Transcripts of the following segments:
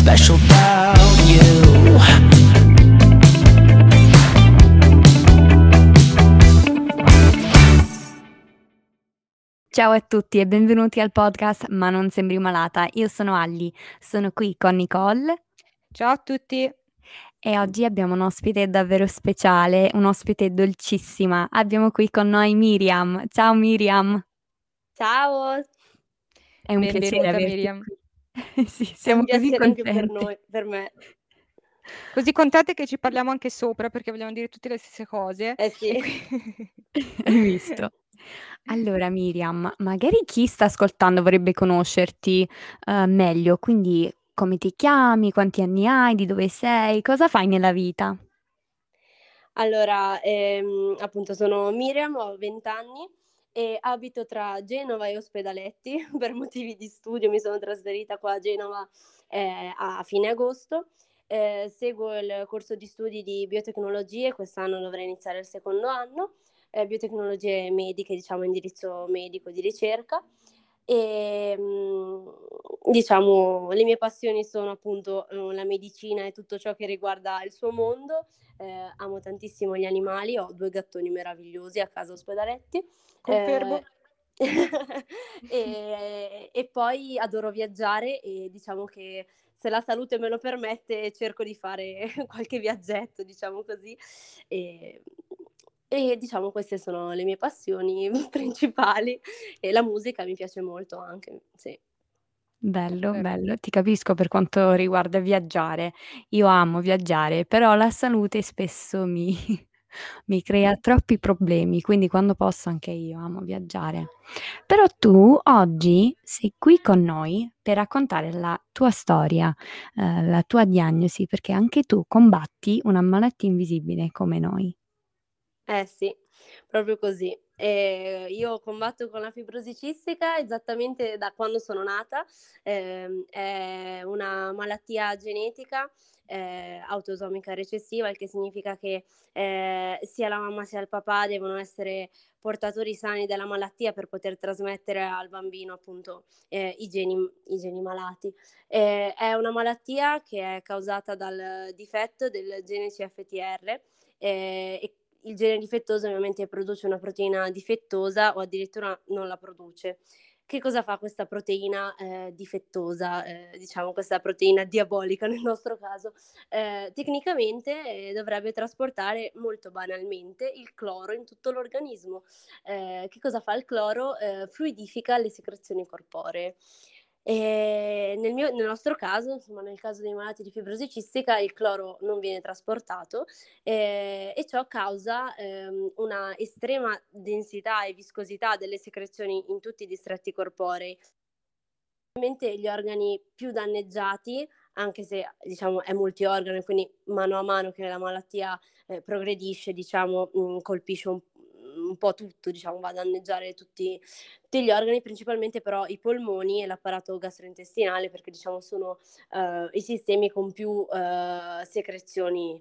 special about you. Ciao a tutti e benvenuti al podcast Ma non sembri malata. Io sono Ally, sono qui con Nicole. Ciao a tutti. E oggi abbiamo un ospite davvero speciale, un ospite dolcissima. Abbiamo qui con noi Miriam. Ciao Miriam. Ciao. È un piacere averti Miriam. Sì, siamo così contenti. Anche per noi, per me. Così contenti che ci parliamo anche sopra perché vogliamo dire tutte le stesse cose. Eh sì. Hai visto. Allora Miriam, magari chi sta ascoltando vorrebbe conoscerti meglio, quindi come ti chiami, quanti anni hai, di dove sei, cosa fai nella vita? Allora, appunto sono Miriam, ho 20 anni e abito tra Genova e Ospedaletti, per motivi di studio mi sono trasferita qua a Genova a fine agosto. Seguo il corso di studi di biotecnologie, quest'anno dovrei iniziare il secondo anno. Biotecnologie mediche, diciamo indirizzo medico di ricerca e diciamo le mie passioni sono appunto la medicina e tutto ciò che riguarda il suo mondo, amo tantissimo gli animali, ho 2 gattoni meravigliosi a casa Ospedaletti. Confermo. E poi adoro viaggiare e diciamo che se la salute me lo permette cerco di fare qualche viaggetto, diciamo così, e diciamo queste sono le mie passioni principali e la musica mi piace molto anche, sì. Bello, bello, ti capisco per quanto riguarda viaggiare, io amo viaggiare, però la salute spesso mi crea troppi problemi, quindi quando posso anche io amo viaggiare. Però tu oggi sei qui con noi per raccontare la tua storia, la tua diagnosi, perché anche tu combatti una malattia invisibile come noi. Eh sì, proprio così. Io combatto con la fibrosi cistica esattamente da quando sono nata. È una malattia genetica autosomica recessiva, il che significa che sia la mamma sia il papà devono essere portatori sani della malattia per poter trasmettere al bambino appunto i geni malati. È una malattia che è causata dal difetto del gene CFTR e il gene difettoso ovviamente produce una proteina difettosa o addirittura non la produce. Che cosa fa questa proteina difettosa, diciamo questa proteina diabolica nel nostro caso? Tecnicamente dovrebbe trasportare molto banalmente il cloro in tutto l'organismo. Che cosa fa il cloro? Fluidifica le secrezioni corporee. E nel nostro caso, insomma nel caso dei malati di fibrosi cistica, il cloro non viene trasportato e ciò causa una estrema densità e viscosità delle secrezioni in tutti i distretti corporei. Ovviamente gli organi più danneggiati, anche se diciamo è multiorgano e quindi mano a mano che la malattia progredisce, diciamo colpisce un po' tutto, diciamo, va a danneggiare tutti gli organi, principalmente però i polmoni e l'apparato gastrointestinale, perché diciamo sono i sistemi con più secrezioni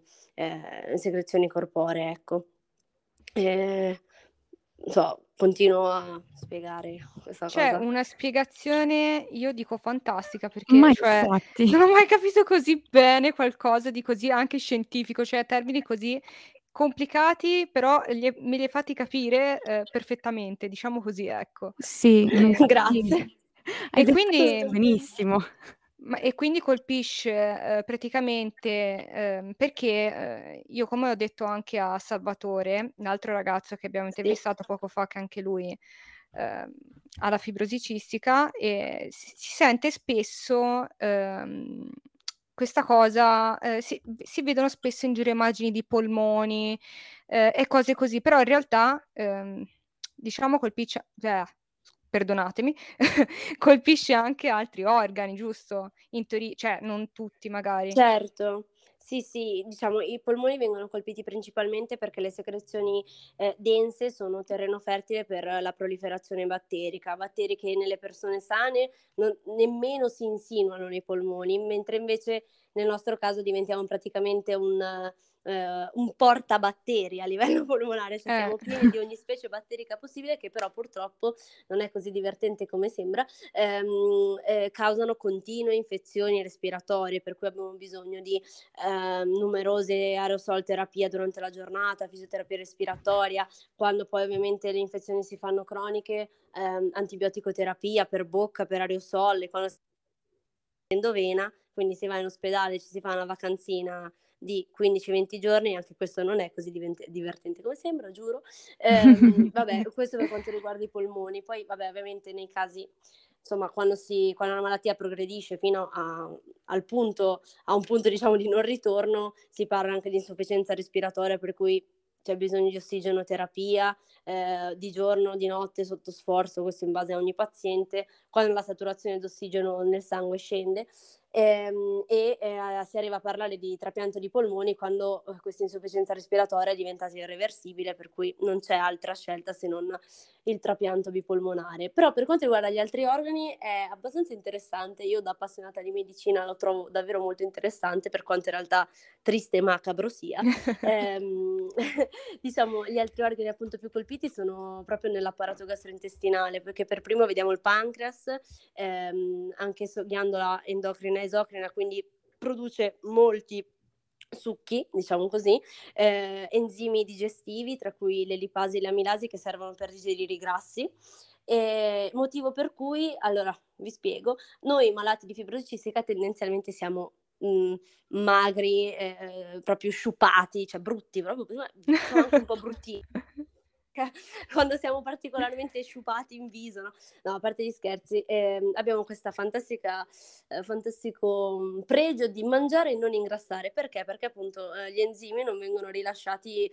corporee, ecco. Continuo a spiegare questa cosa. C'è una spiegazione, io dico fantastica, perché non ho mai capito così bene qualcosa di così anche scientifico, cioè termini così complicati, però me li hai fatti capire perfettamente, diciamo così, ecco. Sì, grazie. E quindi benissimo. E quindi colpisce praticamente, perché io, come ho detto anche a Salvatore, l'altro ragazzo che abbiamo intervistato poco fa, che anche lui ha la fibrosi cistica, e si sente spesso questa cosa, si vedono spesso in giro immagini di polmoni e cose così, però in realtà, diciamo, colpisce anche altri organi, giusto? In teoria, cioè, non tutti magari. Certo. Sì, diciamo i polmoni vengono colpiti principalmente perché le secrezioni dense sono terreno fertile per la proliferazione batterica, batteri che nelle persone sane nemmeno si insinuano nei polmoni, mentre invece nel nostro caso diventiamo praticamente un un portabatteri a livello polmonare, cioè siamo pieni di ogni specie batterica possibile, che però purtroppo non è così divertente come sembra, causano continue infezioni respiratorie, per cui abbiamo bisogno di numerose aerosol terapia durante la giornata, fisioterapia respiratoria, quando poi ovviamente le infezioni si fanno croniche, antibioticoterapia per bocca, per aerosol, e quando si fa endovena, quindi si va in ospedale, ci si fa una vacanzina di 15-20 giorni, anche questo non è così divertente come sembra, giuro. Vabbè, questo per quanto riguarda i polmoni. Poi, vabbè, ovviamente nei casi, insomma, quando la malattia progredisce fino a un punto, diciamo, di non ritorno, si parla anche di insufficienza respiratoria, per cui c'è bisogno di ossigenoterapia di giorno, di notte, sotto sforzo, questo in base a ogni paziente, quando la saturazione d'ossigeno nel sangue scende. Si arriva a parlare di trapianto di polmoni quando questa insufficienza respiratoria è diventata irreversibile, per cui non c'è altra scelta se non il trapianto bipolmonare. Però per quanto riguarda gli altri organi è abbastanza interessante, io da appassionata di medicina lo trovo davvero molto interessante, per quanto in realtà triste e macabro sia. Diciamo, gli altri organi appunto più colpiti sono proprio nell'apparato gastrointestinale, perché per primo vediamo il pancreas, anche ghiandola endocrina esocrina, quindi produce molti succhi, diciamo così, enzimi digestivi, tra cui le lipasi e le amilasi, che servono per digerire i grassi. Motivo per cui, allora, vi spiego, noi malati di fibrosi cistica tendenzialmente siamo magri, proprio sciupati, cioè brutti, proprio sono anche un po' bruttini. Quando siamo particolarmente sciupati in viso, no, a parte gli scherzi, abbiamo questa fantastico pregio di mangiare e non ingrassare. Perché? Perché appunto gli enzimi non vengono rilasciati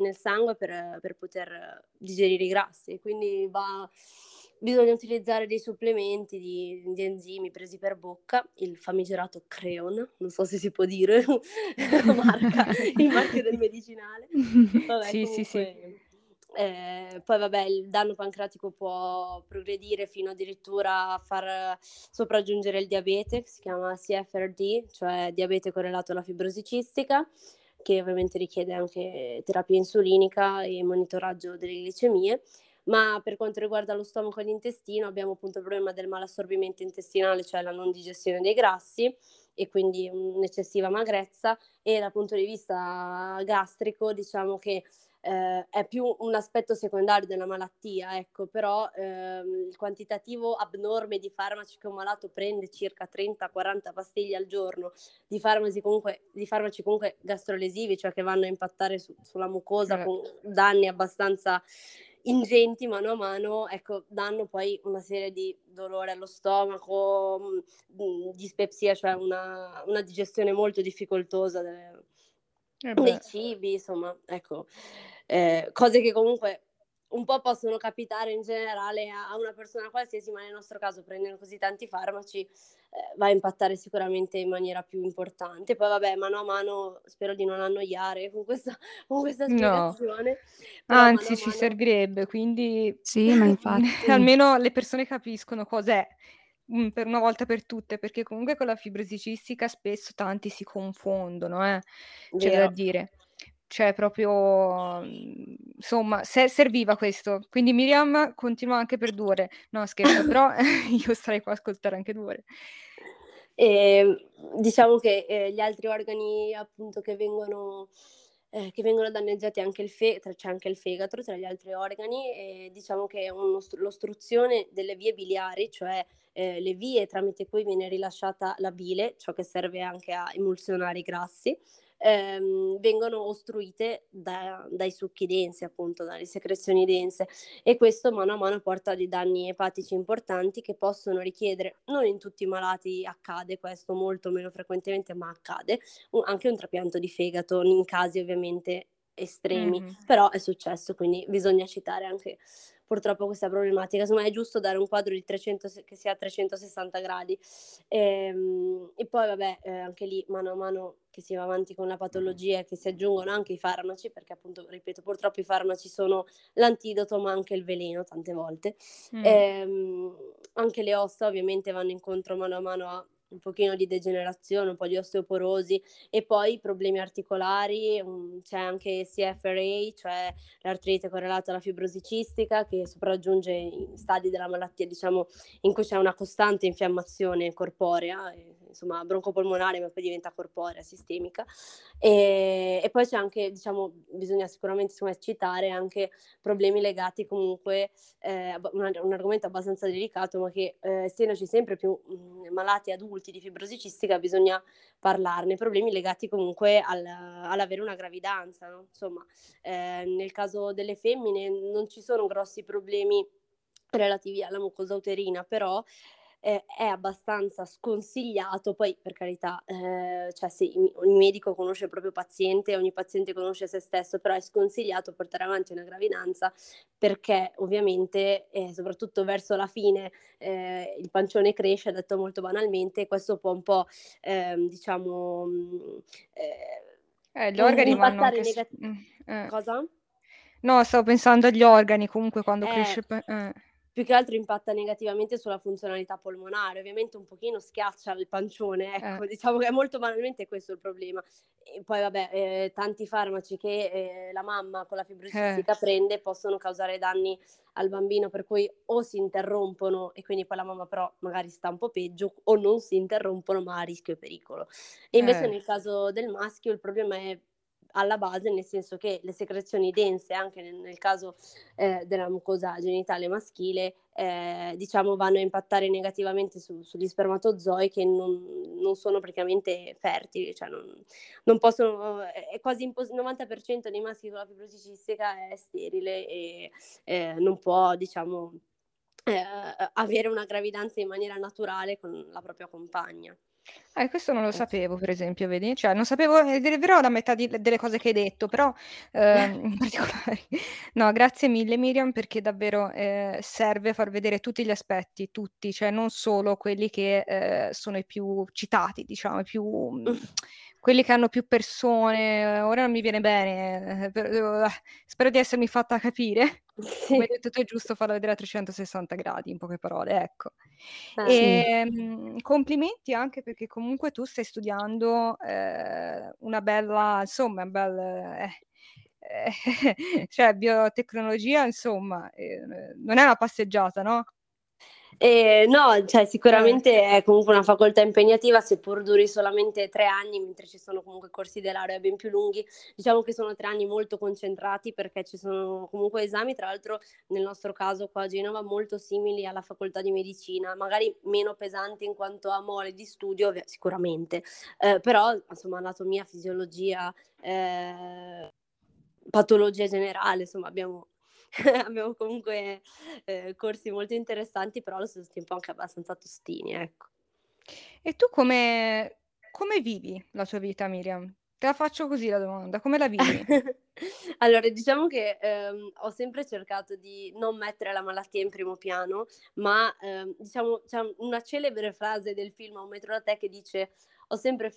nel sangue per poter digerire i grassi, quindi bisogna utilizzare dei supplementi di enzimi presi per bocca, il famigerato Creon, non so se si può dire, il marchio del medicinale. Vabbè, sì, comunque, sì. Poi vabbè, il danno pancreatico può progredire fino addirittura a far sopraggiungere il diabete, che si chiama CFRD, cioè diabete correlato alla fibrosi cistica, che ovviamente richiede anche terapia insulinica e monitoraggio delle glicemie. Ma per quanto riguarda lo stomaco e l'intestino abbiamo appunto il problema del malassorbimento intestinale, cioè la non digestione dei grassi e quindi un'eccessiva magrezza, e dal punto di vista gastrico diciamo che è più un aspetto secondario della malattia, ecco, però il quantitativo abnorme di farmaci che un malato prende, circa 30-40 pastiglie al giorno, di farmaci comunque gastrolesivi, cioè che vanno a impattare sulla mucosa con danni abbastanza ingenti mano a mano, ecco, danno poi una serie di dolore allo stomaco, dispepsia, cioè una digestione molto difficoltosa dei cibi, insomma, ecco, cose che comunque un po' possono capitare in generale a una persona qualsiasi, ma nel nostro caso prendendo così tanti farmaci va a impattare sicuramente in maniera più importante. Poi vabbè, mano a mano, spero di non annoiare con questa spiegazione. No. Anzi, ci servirebbe, quindi sì, ma infatti almeno le persone capiscono cos'è per una volta per tutte, perché comunque con la fibrosi cistica spesso tanti si confondono, c'è da dire. Cioè proprio, insomma, serviva questo. Quindi Miriam continua anche per 2 ore. No, scherzo, però io starei qua a ascoltare anche 2 ore. Diciamo che gli altri organi appunto che vengono danneggiati, anche c'è anche il fegato tra gli altri organi, e diciamo che è l'ostruzione delle vie biliari, cioè le vie tramite cui viene rilasciata la bile, ciò che serve anche a emulsionare i grassi, vengono ostruite dai succhi densi, appunto dalle secrezioni dense, e questo mano a mano porta a dei danni epatici importanti che possono richiedere, non in tutti i malati accade questo, molto meno frequentemente, ma accade anche un trapianto di fegato in casi ovviamente estremi, però è successo, quindi bisogna citare anche purtroppo questa problematica. Insomma, è giusto dare un quadro che sia a 360 gradi. E poi, vabbè, anche lì, mano a mano che si va avanti con la patologia, che si aggiungono anche i farmaci, perché appunto, ripeto, purtroppo i farmaci sono l'antidoto, ma anche il veleno tante volte. Anche le ossa ovviamente vanno incontro mano a mano a un pochino di degenerazione, un po' di osteoporosi e poi problemi articolari, c'è anche CFRA, cioè l'artrite correlata alla fibrosi cistica, che sopraggiunge in stadi della malattia, diciamo, in cui c'è una costante infiammazione corporea, insomma broncopolmonare, ma poi diventa corporea, sistemica, e poi c'è anche, diciamo, bisogna sicuramente, insomma, citare anche problemi legati comunque un argomento abbastanza delicato, ma che essendoci sempre più malati adulti di fibrosi cistica bisogna parlarne, problemi legati comunque all'avere una gravidanza, no? Insomma, nel caso delle femmine non ci sono grossi problemi relativi alla mucosa uterina, però è abbastanza sconsigliato. Poi, per carità, cioè sì, ogni medico conosce il proprio paziente, ogni paziente conosce se stesso, però è sconsigliato portare avanti una gravidanza perché ovviamente soprattutto verso la fine il pancione cresce, detto molto banalmente, questo può un po' gli organi vanno anche cosa? No, stavo pensando agli organi comunque quando cresce più che altro impatta negativamente sulla funzionalità polmonare, ovviamente un pochino schiaccia il pancione, ecco, diciamo che è molto banalmente questo il problema. E poi vabbè, tanti farmaci che la mamma con la fibrosi cistica prende possono causare danni al bambino, per cui o si interrompono e quindi poi la mamma però magari sta un po' peggio, o non si interrompono ma a rischio e pericolo. E invece nel caso del maschio il problema è alla base, nel senso che le secrezioni dense, anche nel caso della mucosa genitale maschile, diciamo vanno a impattare negativamente sugli spermatozoi che non sono praticamente fertili, cioè non possono, è quasi il 90% dei maschi con la fibrosi cistica è sterile e non può, diciamo, avere una gravidanza in maniera naturale con la propria compagna. Questo non lo sapevo, per esempio, vedi? Cioè, non sapevo, è vero, la metà delle cose che hai detto, però in particolare. No, grazie mille Miriam, perché davvero serve far vedere tutti gli aspetti, tutti, cioè non solo quelli che sono i più citati, diciamo, i più... quelli che hanno più persone, ora non mi viene bene, spero di essermi fatta capire. Come hai detto tu, è giusto farlo vedere a 360 gradi, in poche parole, ecco. Complimenti anche perché comunque tu stai studiando una bella, insomma, un bel... cioè biotecnologia, insomma, non è una passeggiata, no? No, cioè sicuramente è comunque una facoltà impegnativa, seppur duri solamente 3 anni, mentre ci sono comunque corsi di laurea ben più lunghi. Diciamo che sono 3 anni molto concentrati perché ci sono comunque esami, tra l'altro nel nostro caso qua a Genova, molto simili alla facoltà di medicina, magari meno pesanti in quanto a mole di studio sicuramente, però insomma anatomia, fisiologia, patologia generale, insomma abbiamo comunque corsi molto interessanti, però allo stesso tempo anche abbastanza tostini, ecco. E tu come vivi la tua vita, Miriam? Te la faccio così la domanda, come la vivi? Allora, diciamo che ho sempre cercato di non mettere la malattia in primo piano, ma diciamo c'è una celebre frase del film A un metro da te che dice: ho sempre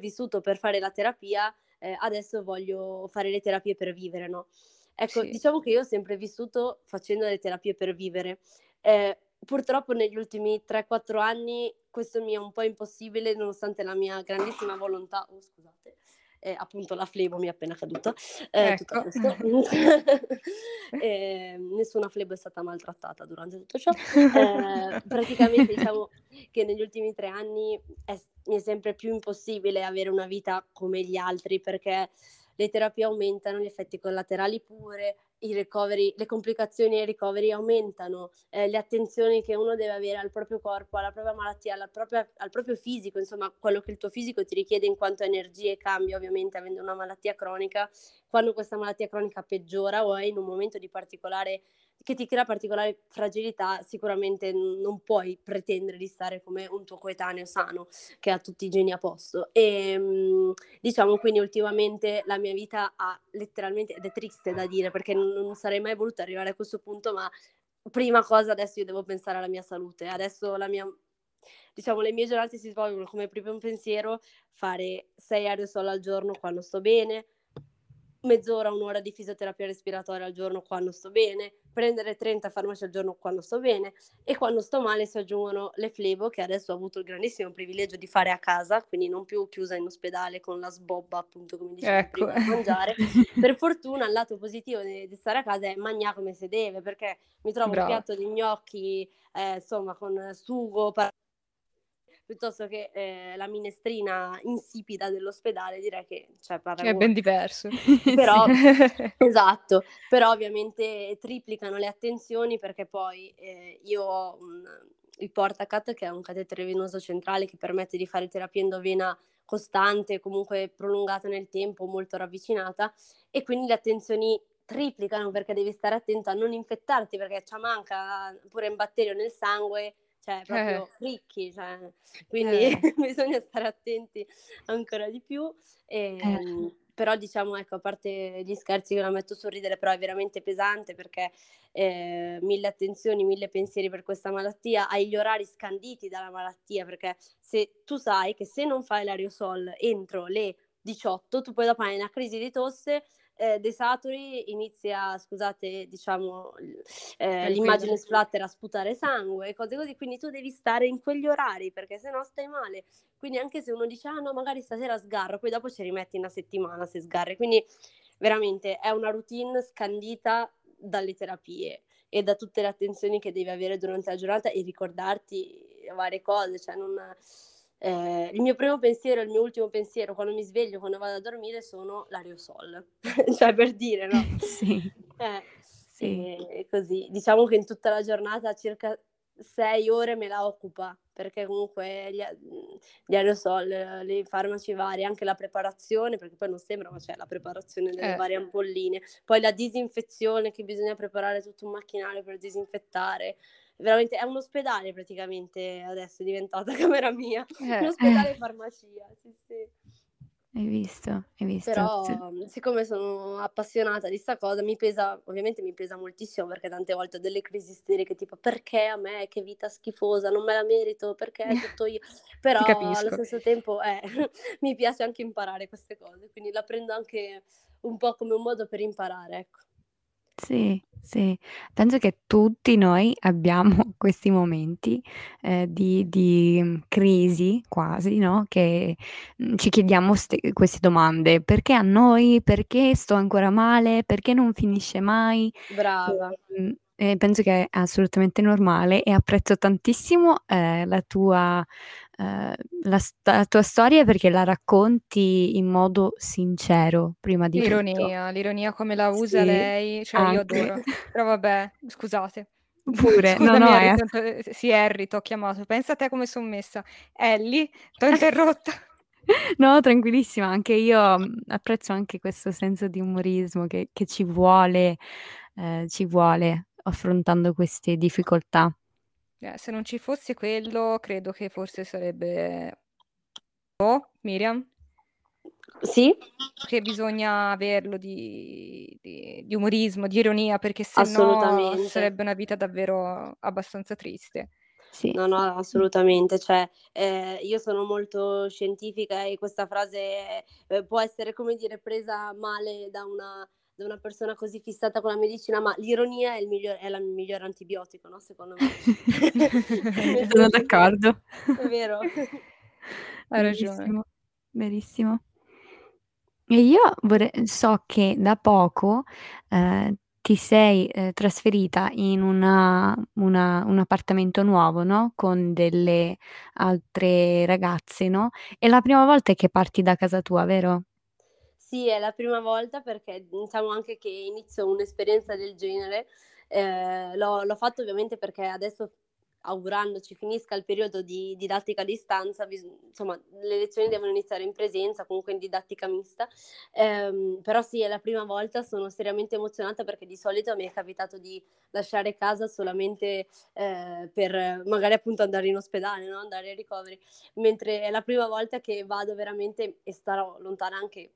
vissuto per fare la terapia, adesso voglio fare le terapie per vivere, no? Ecco, sì. Diciamo che io ho sempre vissuto facendo le terapie per vivere. Purtroppo negli ultimi 3-4 anni questo mi è un po' impossibile, nonostante la mia grandissima volontà. Oh, scusate, appunto la flebo mi è appena caduta. Ecco. Tutto questo. Nessuna flebo è stata maltrattata durante tutto ciò. Praticamente diciamo che negli ultimi 3 anni mi è sempre più impossibile avere una vita come gli altri, perché... le terapie aumentano, gli effetti collaterali pure, i ricoveri, le complicazioni e i ricoveri aumentano, le attenzioni che uno deve avere al proprio corpo, alla propria malattia, al proprio fisico, insomma quello che il tuo fisico ti richiede in quanto a energie cambia ovviamente avendo una malattia cronica. Quando questa malattia cronica peggiora o è in un momento di particolare che ti crea particolare fragilità, sicuramente non puoi pretendere di stare come un tuo coetaneo sano che ha tutti i geni a posto. E diciamo quindi ultimamente la mia vita ha letteralmente, ed è triste da dire perché non sarei mai voluta arrivare a questo punto, ma prima cosa adesso io devo pensare alla mia salute. Adesso diciamo le mie giornate si svolgono come primo pensiero: fare 6 aerosol al giorno quando sto bene, mezz'ora, un'ora di fisioterapia respiratoria al giorno quando sto bene, prendere 30 farmaci al giorno quando sto bene, e quando sto male si aggiungono le flebo, che adesso ho avuto il grandissimo privilegio di fare a casa, quindi non più chiusa in ospedale con la sbobba, appunto, come dicevo prima, a mangiare. Per fortuna il lato positivo di stare a casa è mangiare come si deve, perché mi trovo un piatto di gnocchi insomma con sugo, piuttosto che la minestrina insipida dell'ospedale, direi che cioè, è ben diverso. Però, esatto, però ovviamente triplicano le attenzioni, perché poi io ho il portacat, che è un catetere venoso centrale che permette di fare terapia endovena costante, comunque prolungata nel tempo, molto ravvicinata, e quindi le attenzioni triplicano, perché devi stare attento a non infettarti, perché ci manca pure un batterio nel sangue, cioè proprio ricchi, cioè, quindi bisogna stare attenti ancora di più, però diciamo, ecco, a parte gli scherzi che la metto sul ridere, però è veramente pesante, perché 1000 attenzioni, 1000 pensieri per questa malattia, hai gli orari scanditi dalla malattia, perché se tu sai che se non fai l'aerosol entro le 18, tu poi dopo hai una crisi di tosse, desaturi, inizia, scusate, diciamo, l'immagine splatter a sputare sangue, cose così, quindi tu devi stare in quegli orari, perché sennò stai male. Quindi anche se uno dice, ah no, magari stasera sgarro, poi dopo ci rimetti una settimana se sgarri, quindi veramente è una routine scandita dalle terapie e da tutte le attenzioni che devi avere durante la giornata e ricordarti varie cose, cioè non... il mio primo pensiero e il mio ultimo pensiero quando mi sveglio, quando vado a dormire, sono l'aerosol, cioè, per dire, no? Sì. Così, diciamo che in tutta la giornata circa 6 ore me la occupa, perché comunque gli aerosol, i farmaci vari, anche la preparazione, perché poi non sembra, ma c'è la preparazione delle varie ampolline, poi la disinfezione, che bisogna preparare tutto un macchinario per disinfettare. Veramente è un ospedale praticamente, adesso è diventata camera mia, un ospedale farmacia, sì. Hai visto. Però siccome sono appassionata di sta cosa, mi pesa moltissimo, perché tante volte ho delle crisi isteriche, tipo perché a me, che vita schifosa, non me la merito, perché è tutto io, però allo stesso tempo mi piace anche imparare queste cose, quindi la prendo anche un po' come un modo per imparare, ecco. Sì, penso che tutti noi abbiamo questi momenti di crisi quasi, no? Che ci chiediamo queste domande, perché a noi, perché sto ancora male, perché non finisce mai? Brava. Penso che è assolutamente normale, e apprezzo tantissimo la tua storia, perché la racconti in modo sincero, prima di l'ironia come la usa lei, cioè io adoro. Però vabbè, scusate. Pure. Scusami, no, Harry, t'ho chiamato. Pensa a te come sono messa. Ally, t'ho interrotta. No, tranquillissima, anche io apprezzo anche questo senso di umorismo che ci vuole affrontando queste difficoltà. Se non ci fosse quello, credo che forse sarebbe... Oh, Miriam? Sì? Che bisogna averlo di umorismo, di ironia, perché se no sarebbe una vita davvero abbastanza triste. Sì. No, assolutamente, cioè io sono molto scientifica, e questa frase può essere, come dire, presa male da una persona così fissata con la medicina, ma l'ironia è il miglior antibiotico, no? Secondo me. Sono d'accordo. È vero. Hai ragione. Verissimo. E io so che da poco ti sei trasferita in un appartamento nuovo, no? Con delle altre ragazze, no? È la prima volta che parti da casa tua, vero? Sì, è la prima volta, perché diciamo anche che inizio un'esperienza del genere, l'ho fatto ovviamente perché adesso, augurandoci, finisca il periodo di didattica a distanza, insomma le lezioni devono iniziare in presenza, comunque in didattica mista, però sì, è la prima volta, sono seriamente emozionata, perché di solito mi è capitato di lasciare casa solamente per magari appunto andare in ospedale, no? Andare ai ricoveri, mentre è la prima volta che vado veramente, e starò lontana anche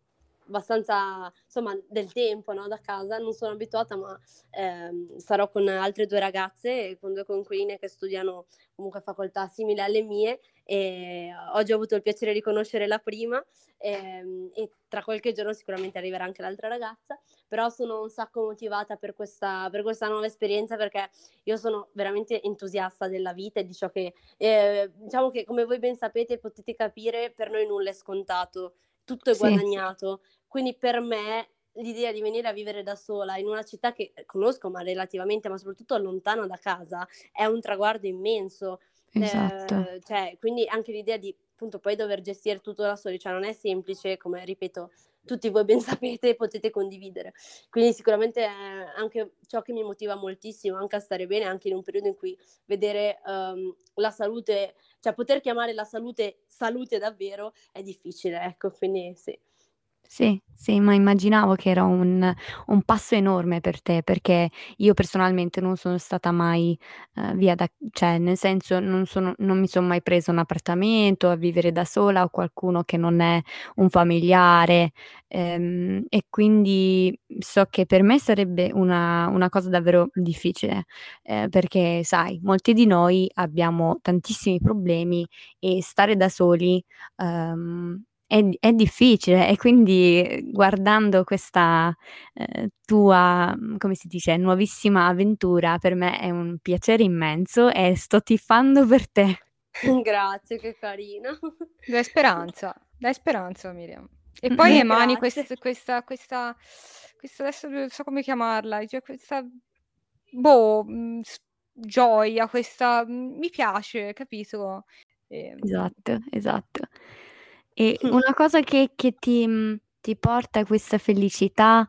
abbastanza, insomma, del tempo, no? Da casa, non sono abituata, ma sarò con altre 2 ragazze, con 2 coinquiline che studiano comunque facoltà simili alle mie, e oggi ho avuto il piacere di conoscere la prima e tra qualche giorno sicuramente arriverà anche l'altra ragazza, però sono un sacco motivata per questa nuova esperienza, perché io sono veramente entusiasta della vita e di ciò che diciamo che, come voi ben sapete, potete capire, per noi nulla è scontato, tutto è guadagnato, quindi per me l'idea di venire a vivere da sola in una città che conosco ma soprattutto lontana da casa è un traguardo immenso. Esatto. Cioè, quindi anche l'idea di appunto poi dover gestire tutto da soli, cioè non è semplice, come ripeto tutti voi ben sapete, potete condividere, quindi sicuramente è anche ciò che mi motiva moltissimo anche a stare bene, anche in un periodo in cui vedere la salute, cioè poter chiamare la salute salute davvero è difficile, ecco, quindi sì. Sì, ma immaginavo che era un passo enorme per te, perché io personalmente non sono stata mai via da, cioè nel senso non mi sono mai presa un appartamento a vivere da sola o qualcuno che non è un familiare, e quindi so che per me sarebbe una cosa davvero difficile, perché sai, molti di noi abbiamo tantissimi problemi e stare da soli è difficile, e quindi guardando questa tua, come si dice, nuovissima avventura, per me è un piacere immenso e sto tifando per te. Grazie, che carino. Dai speranza Miriam. E poi emani questa adesso non so come chiamarla, cioè questa gioia, questa mi piace, capito? Esatto. E una cosa che ti porta questa felicità,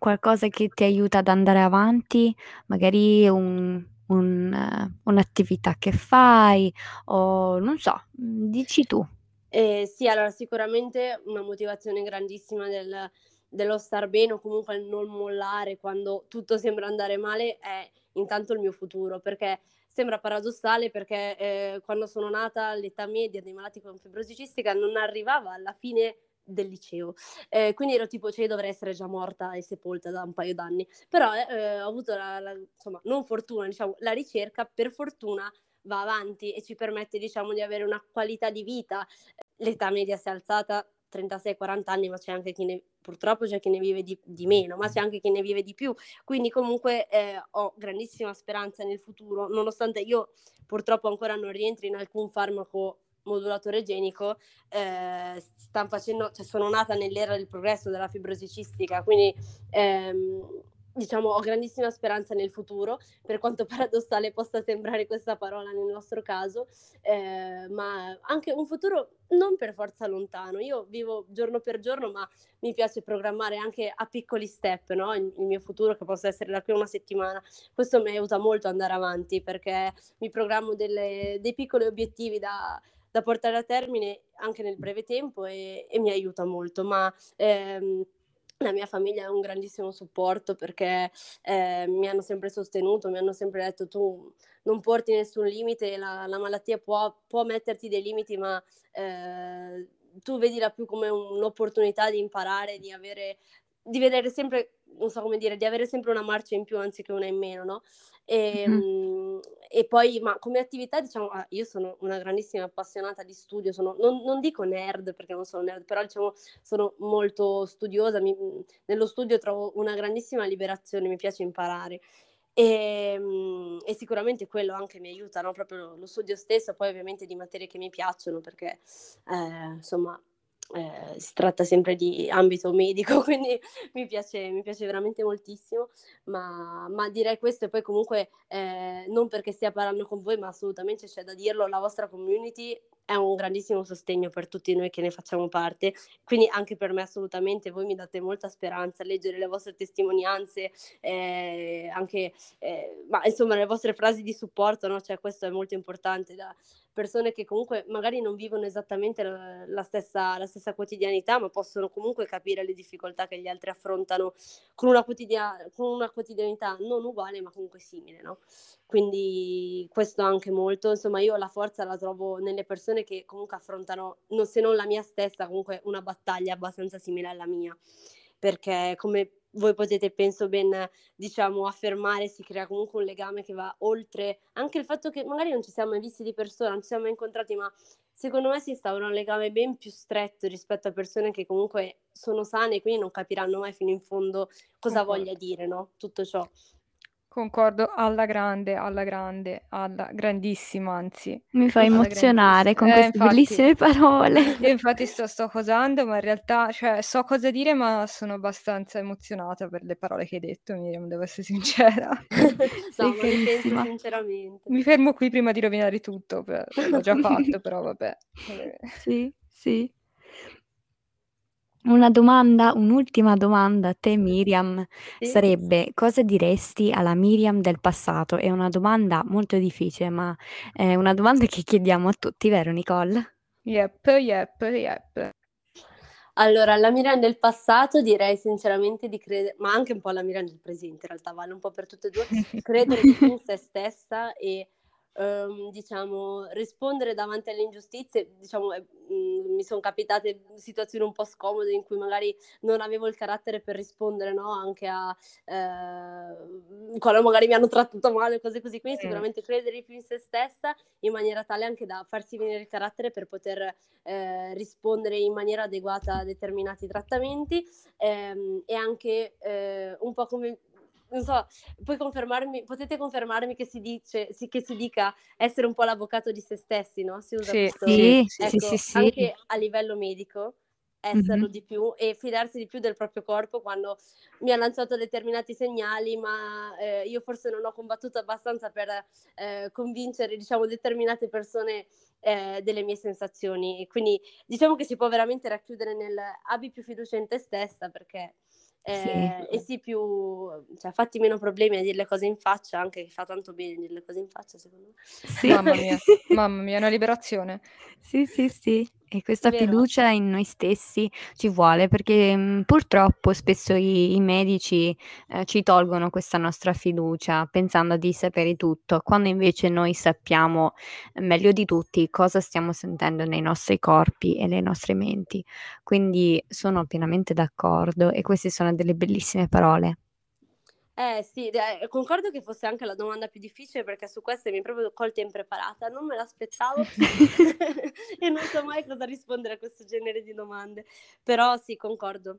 qualcosa che ti aiuta ad andare avanti, magari un'attività che fai, o non so, dici tu. Sì, allora sicuramente una motivazione grandissima dello star bene, o comunque il non mollare quando tutto sembra andare male, è intanto il mio futuro, perché sembra paradossale, perché quando sono nata all'età media dei malati con fibrosi cistica non arrivava alla fine del liceo, quindi ero tipo, cioè dovrei essere già morta e sepolta da un paio d'anni, però ho avuto non fortuna, diciamo, la ricerca per fortuna va avanti e ci permette, diciamo, di avere una qualità di vita. L'età media si è alzata 36-40 anni, ma c'è anche chi ne, purtroppo c'è chi ne vive di meno, ma c'è anche chi ne vive di più, quindi comunque ho grandissima speranza nel futuro, nonostante io purtroppo ancora non rientri in alcun farmaco modulatore genico. Sono nata nell'era del progresso della fibrosi cistica, quindi diciamo ho grandissima speranza nel futuro, per quanto paradossale possa sembrare questa parola nel nostro caso, ma anche un futuro non per forza lontano. Io vivo giorno per giorno, ma mi piace programmare anche a piccoli step, no? Il mio futuro, che possa essere da qui a una settimana. Questo mi aiuta molto ad andare avanti, perché mi programmo dei piccoli obiettivi da portare a termine anche nel breve tempo, e mi aiuta molto, ma la mia famiglia è un grandissimo supporto, perché mi hanno sempre sostenuto, mi hanno sempre detto tu non porti nessun limite, la malattia può metterti dei limiti, ma tu vedila più come un'opportunità di imparare, di vedere sempre, non so come dire, di avere sempre una marcia in più anziché una in meno, no? E poi, ma come attività, diciamo, io sono una grandissima appassionata di studio, non dico nerd perché non sono nerd, però diciamo sono molto studiosa, nello studio trovo una grandissima liberazione, mi piace imparare, e sicuramente quello anche mi aiuta, no? Proprio lo studio stesso, poi ovviamente di materie che mi piacciono, perché insomma si tratta sempre di ambito medico, quindi mi piace veramente moltissimo, ma direi questo. E poi comunque non perché stia parlando con voi, ma assolutamente c'è da dirlo, la vostra community è un grandissimo sostegno per tutti noi che ne facciamo parte, quindi anche per me assolutamente voi mi date molta speranza. Leggere le vostre testimonianze, anche ma insomma le vostre frasi di supporto, no? Cioè questo è molto importante, da persone che comunque magari non vivono esattamente la stessa quotidianità, ma possono comunque capire le difficoltà che gli altri affrontano con una quotidianità non uguale, ma comunque simile, no? Quindi questo anche molto, insomma io la forza la trovo nelle persone che comunque affrontano, se non la mia stessa, comunque una battaglia abbastanza simile alla mia, perché come voi potete, penso, ben affermare, si crea comunque un legame che va oltre anche il fatto che magari non ci siamo mai visti di persona, non ci siamo mai incontrati, ma secondo me si instaura un legame ben più stretto rispetto a persone che comunque sono sane e quindi non capiranno mai fino in fondo cosa voglia dire, no? Tutto ciò. Concordo alla grandissima, anzi. Mi fa emozionare con queste bellissime parole. Io infatti sto cosando, ma in realtà, cioè, so cosa dire, ma sono abbastanza emozionata per le parole che hai detto, Miriam, devo essere sincera. No, ma penso sinceramente. Mi fermo qui prima di rovinare tutto, l'ho già fatto, però vabbè. Sì, sì. Un'ultima domanda a te, Miriam, sarebbe: cosa diresti alla Miriam del passato? È una domanda molto difficile, ma è una domanda che chiediamo a tutti, vero Nicole? Yep. Allora, alla Miriam del passato direi sinceramente di credere, ma anche un po' alla Miriam del presente, in realtà vale un po' per tutte e due, credere più in se stessa e rispondere davanti alle ingiustizie. Mi sono capitate situazioni un po' scomode in cui magari non avevo il carattere per rispondere, no? Anche a quando magari mi hanno trattato male, cose così, quindi sicuramente credere più in se stessa in maniera tale anche da farsi venire il carattere per poter rispondere in maniera adeguata a determinati trattamenti, e anche un po' come, non so, potete confermarmi che si dica essere un po' l'avvocato di se stessi, no? Si usa questo. Sì, anche a livello medico esserlo di più e fidarsi di più del proprio corpo quando mi ha lanciato determinati segnali, ma io forse non ho combattuto abbastanza per convincere, determinate persone delle mie sensazioni. E quindi che si può veramente racchiudere nel abbi più fiducia in te stessa, perché fatti meno problemi a dire le cose in faccia, anche che fa tanto bene dire le cose in faccia, secondo me. Sì. Mamma mia, è una liberazione. Sì. E questa fiducia in noi stessi ci vuole, perché purtroppo spesso i medici ci tolgono questa nostra fiducia pensando di sapere tutto, quando invece noi sappiamo meglio di tutti cosa stiamo sentendo nei nostri corpi e nei nostri menti. Quindi sono pienamente d'accordo, e queste sono delle bellissime parole. Sì, concordo che fosse anche la domanda più difficile, perché su queste mi proprio colta impreparata, non me l'aspettavo e non so mai cosa rispondere a questo genere di domande, però sì, concordo,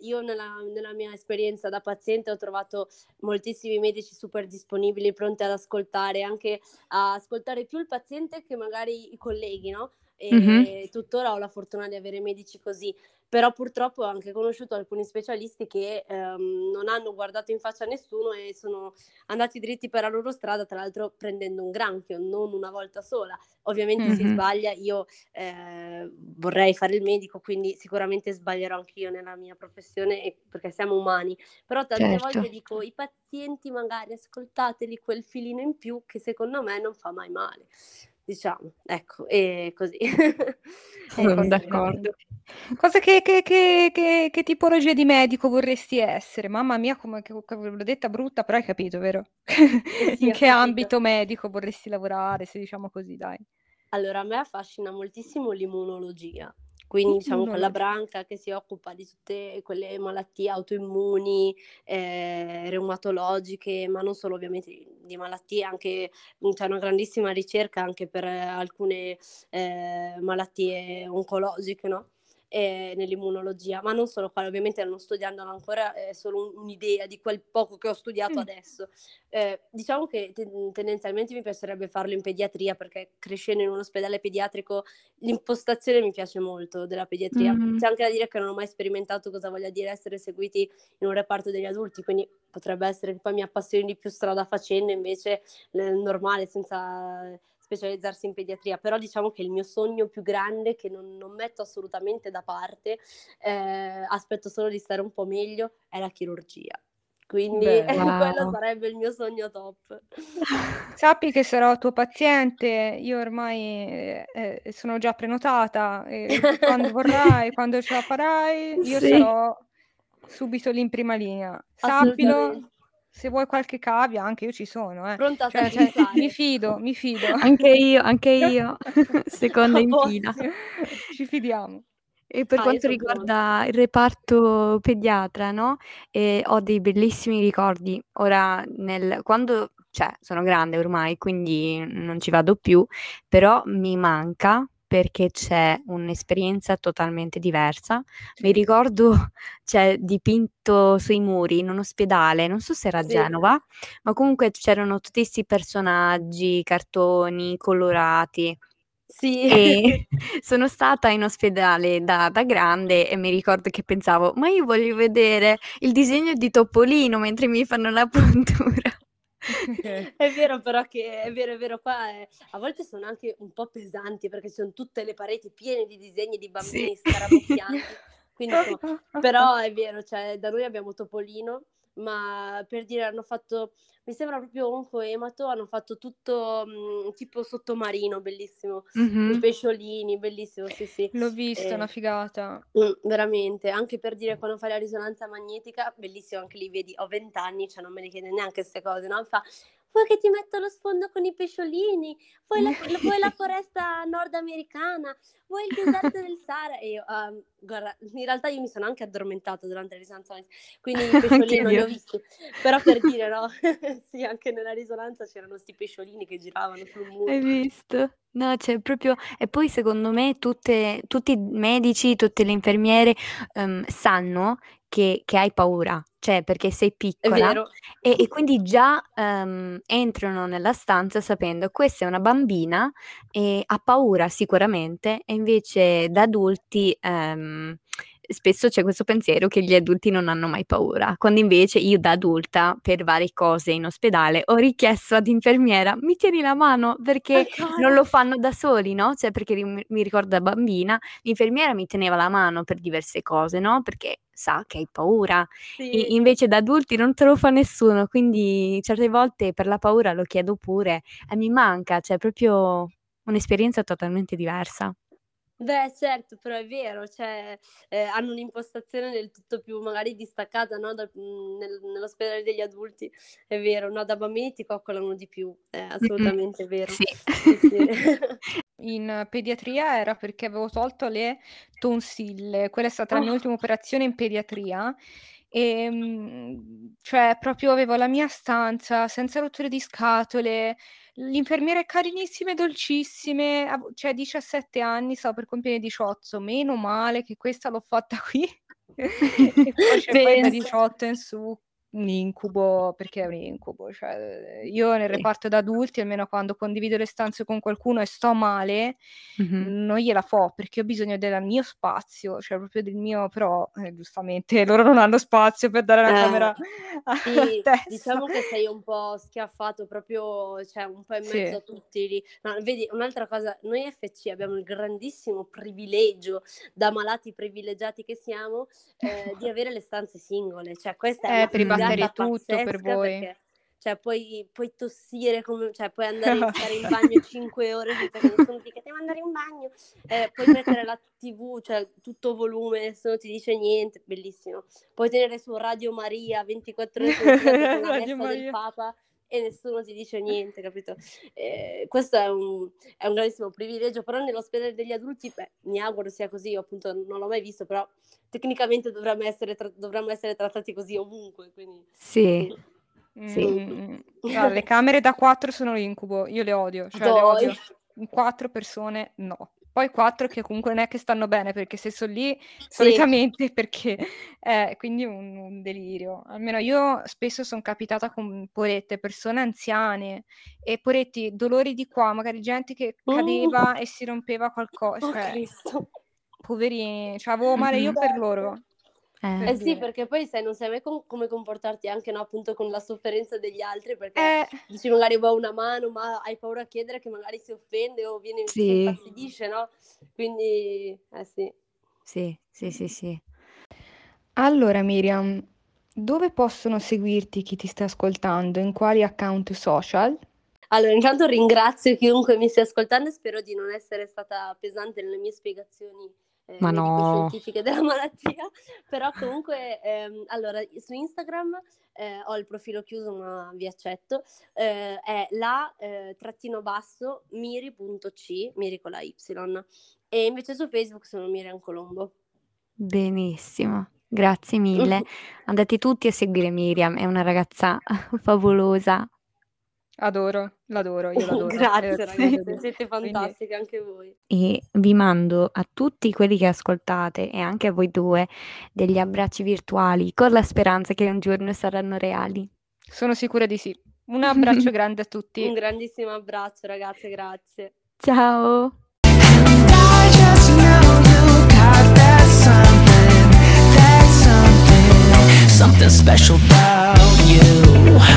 io nella mia esperienza da paziente ho trovato moltissimi medici super disponibili, pronti ad ascoltare, anche a ascoltare più il paziente che magari i colleghi, no? E tuttora ho la fortuna di avere medici così, però purtroppo ho anche conosciuto alcuni specialisti che non hanno guardato in faccia a nessuno e sono andati dritti per la loro strada, tra l'altro prendendo un granchio, non una volta sola. Ovviamente si sbaglia, io vorrei fare il medico, quindi sicuramente sbaglierò anch'io nella mia professione, perché siamo umani, però tante volte dico: i pazienti magari ascoltateli quel filino in più che secondo me non fa mai male. Ecco, e così. Sono d'accordo. Cosa che tipologia di medico vorresti essere? Mamma mia, come l'ho detta brutta, però hai capito, vero? In che ambito medico vorresti lavorare, se diciamo così, dai. Allora, a me affascina moltissimo l'immunologia. Quindi quella branca che si occupa di tutte quelle malattie autoimmuni, reumatologiche, ma non solo ovviamente di malattie, anche c'è una grandissima ricerca anche per alcune malattie oncologiche, no? Nell'immunologia, ma non solo qua, ovviamente non studiandolo ancora, è solo un'idea di quel poco che ho studiato adesso. Che tendenzialmente mi piacerebbe farlo in pediatria, perché crescendo in un ospedale pediatrico l'impostazione mi piace molto della pediatria. C'è anche da dire che non ho mai sperimentato cosa voglia dire essere seguiti in un reparto degli adulti, quindi potrebbe essere che poi mi appassioni di più strada facendo, invece normale, senza specializzarsi in pediatria. Però che il mio sogno più grande, che non metto assolutamente da parte, aspetto solo di stare un po' meglio, è la chirurgia. Quindi quello sarebbe il mio sogno top. Sappi che sarò tuo paziente, io ormai sono già prenotata, e quando vorrai, quando ce la farai, io sarò subito lì in prima linea. Sappilo. Se vuoi qualche cavia, anche io ci sono. Pronta a mi fido. Anche io, seconda in fila. Ci fidiamo. E per quanto riguarda il reparto pediatra, no? Ho dei bellissimi ricordi. Ora, quando, cioè, sono grande ormai, quindi non ci vado più, però mi manca perché c'è un'esperienza totalmente diversa. Mi ricordo, cioè, dipinto sui muri in un ospedale, non so se era a Genova, ma comunque c'erano tutti questi personaggi, cartoni colorati. Sì, e sono stata in ospedale da grande e mi ricordo che pensavo, ma io voglio vedere il disegno di Topolino mentre mi fanno la puntura. È vero, però che è vero, qua a volte sono anche un po' pesanti perché sono tutte le pareti piene di disegni di bambini scarabocchianti. Quindi, però è vero, cioè, da noi abbiamo Topolino, ma per dire hanno fatto, mi sembra proprio un poemato, hanno fatto tutto tipo sottomarino, bellissimo, i pesciolini, bellissimo, sì. L'ho visto, è una figata. Veramente, anche per dire quando fai la risonanza magnetica, bellissimo, anche lì vedi, ho 20 anni, cioè non me ne chiede neanche queste cose, no? Fa, vuoi che ti metto lo sfondo con i pesciolini? Vuoi la foresta nordamericana? Vuoi il deserto del Sahara? E io, guarda, in realtà io mi sono anche addormentata durante la risonanza, quindi i pesciolini non li ho visti. Però per dire, no? Sì, anche nella risonanza c'erano sti pesciolini che giravano sul muro. Hai visto? No, c'è proprio... E poi secondo me tutti i medici, tutte le infermiere sanno che hai paura, cioè perché sei piccola e quindi già entrano nella stanza sapendo questa è una bambina e ha paura sicuramente, e invece da adulti spesso c'è questo pensiero che gli adulti non hanno mai paura, quando invece io da adulta per varie cose in ospedale ho richiesto ad infermiera mi tieni la mano perché non lo fanno da soli, no? Cioè perché mi ricordo da bambina l'infermiera mi teneva la mano per diverse cose, no? Perché sa che hai paura, e invece da adulti non te lo fa nessuno, quindi certe volte per la paura lo chiedo pure e mi manca, cioè proprio un'esperienza totalmente diversa. Beh certo, però è vero, cioè, hanno un'impostazione del tutto più magari distaccata, no? Nell'ospedale degli adulti, è vero, no? Da bambini ti coccolano di più, è assolutamente vero. Sì. In pediatria era perché avevo tolto le tonsille, quella è stata la mia ultima operazione in pediatria, e cioè proprio avevo la mia stanza senza rotture di scatole, l'infermiere carinissime, dolcissime, cioè 17 anni, stavo per compiere 18, meno male che questa l'ho fatta qui, e poi da 18 in su un incubo, perché è un incubo, cioè io nel reparto da adulti, almeno quando condivido le stanze con qualcuno e sto male, non gliela fo, perché ho bisogno del mio spazio, cioè proprio del mio, però giustamente loro non hanno spazio per dare la camera a testa. Diciamo che sei un po' schiaffato proprio, cioè un po' in mezzo a tutti lì. No, vedi, un'altra cosa, noi FC abbiamo il grandissimo privilegio, da malati privilegiati che siamo, di avere le stanze singole, cioè questa è una tutto per voi perché, cioè puoi tossire come, cioè puoi andare a stare in bagno 5 ore senza che nessuno ti dica devo andare in bagno, puoi mettere la TV, cioè tutto volume, nessuno ti dice niente, bellissimo, puoi tenere su Radio Maria 24 ore con la messa del Papa e nessuno ti dice niente, capito? Questo è un grandissimo privilegio, però nell'ospedale degli adulti, beh, mi auguro sia così, io appunto non l'ho mai visto, però tecnicamente dovremmo essere trattati così ovunque, quindi... Sì. No, le camere da 4 sono l'incubo, io le odio, cioè le odio. 4 persone, no. Poi 4 che comunque non è che stanno bene, perché se sono lì, solitamente, perché quindi un delirio. Almeno io spesso sono capitata con porette, persone anziane, e poretti, dolori di qua, magari gente che cadeva e si rompeva qualcosa. Cioè, poverini, cioè avevo male io per loro. Sì, perché poi sai, non sai mai come comportarti anche, no, appunto con la sofferenza degli altri, perché dici magari vuoi una mano, ma hai paura a chiedere che magari si offende o viene infastidisce, no? Quindi, Sì. Allora Miriam, dove possono seguirti chi ti sta ascoltando? In quali account social? Allora, intanto ringrazio chiunque mi stia ascoltando e spero di non essere stata pesante nelle mie spiegazioni. Ma no, scientifiche della malattia, però comunque allora su Instagram ho il profilo chiuso ma vi accetto, è la _miri.c, miri con la y, e invece su Facebook sono Miriam Colombo. Benissimo, grazie mille. Andate tutti a seguire Miriam, è una ragazza favolosa. Adoro, l'adoro, io l'adoro. Grazie ragazzi, siete fantastiche. Quindi... anche voi. E vi mando a tutti quelli che ascoltate e anche a voi due degli abbracci virtuali con la speranza che un giorno saranno reali. Sono sicura di sì. Un abbraccio grande a tutti. Un grandissimo abbraccio ragazze, grazie. Ciao. Something special about you.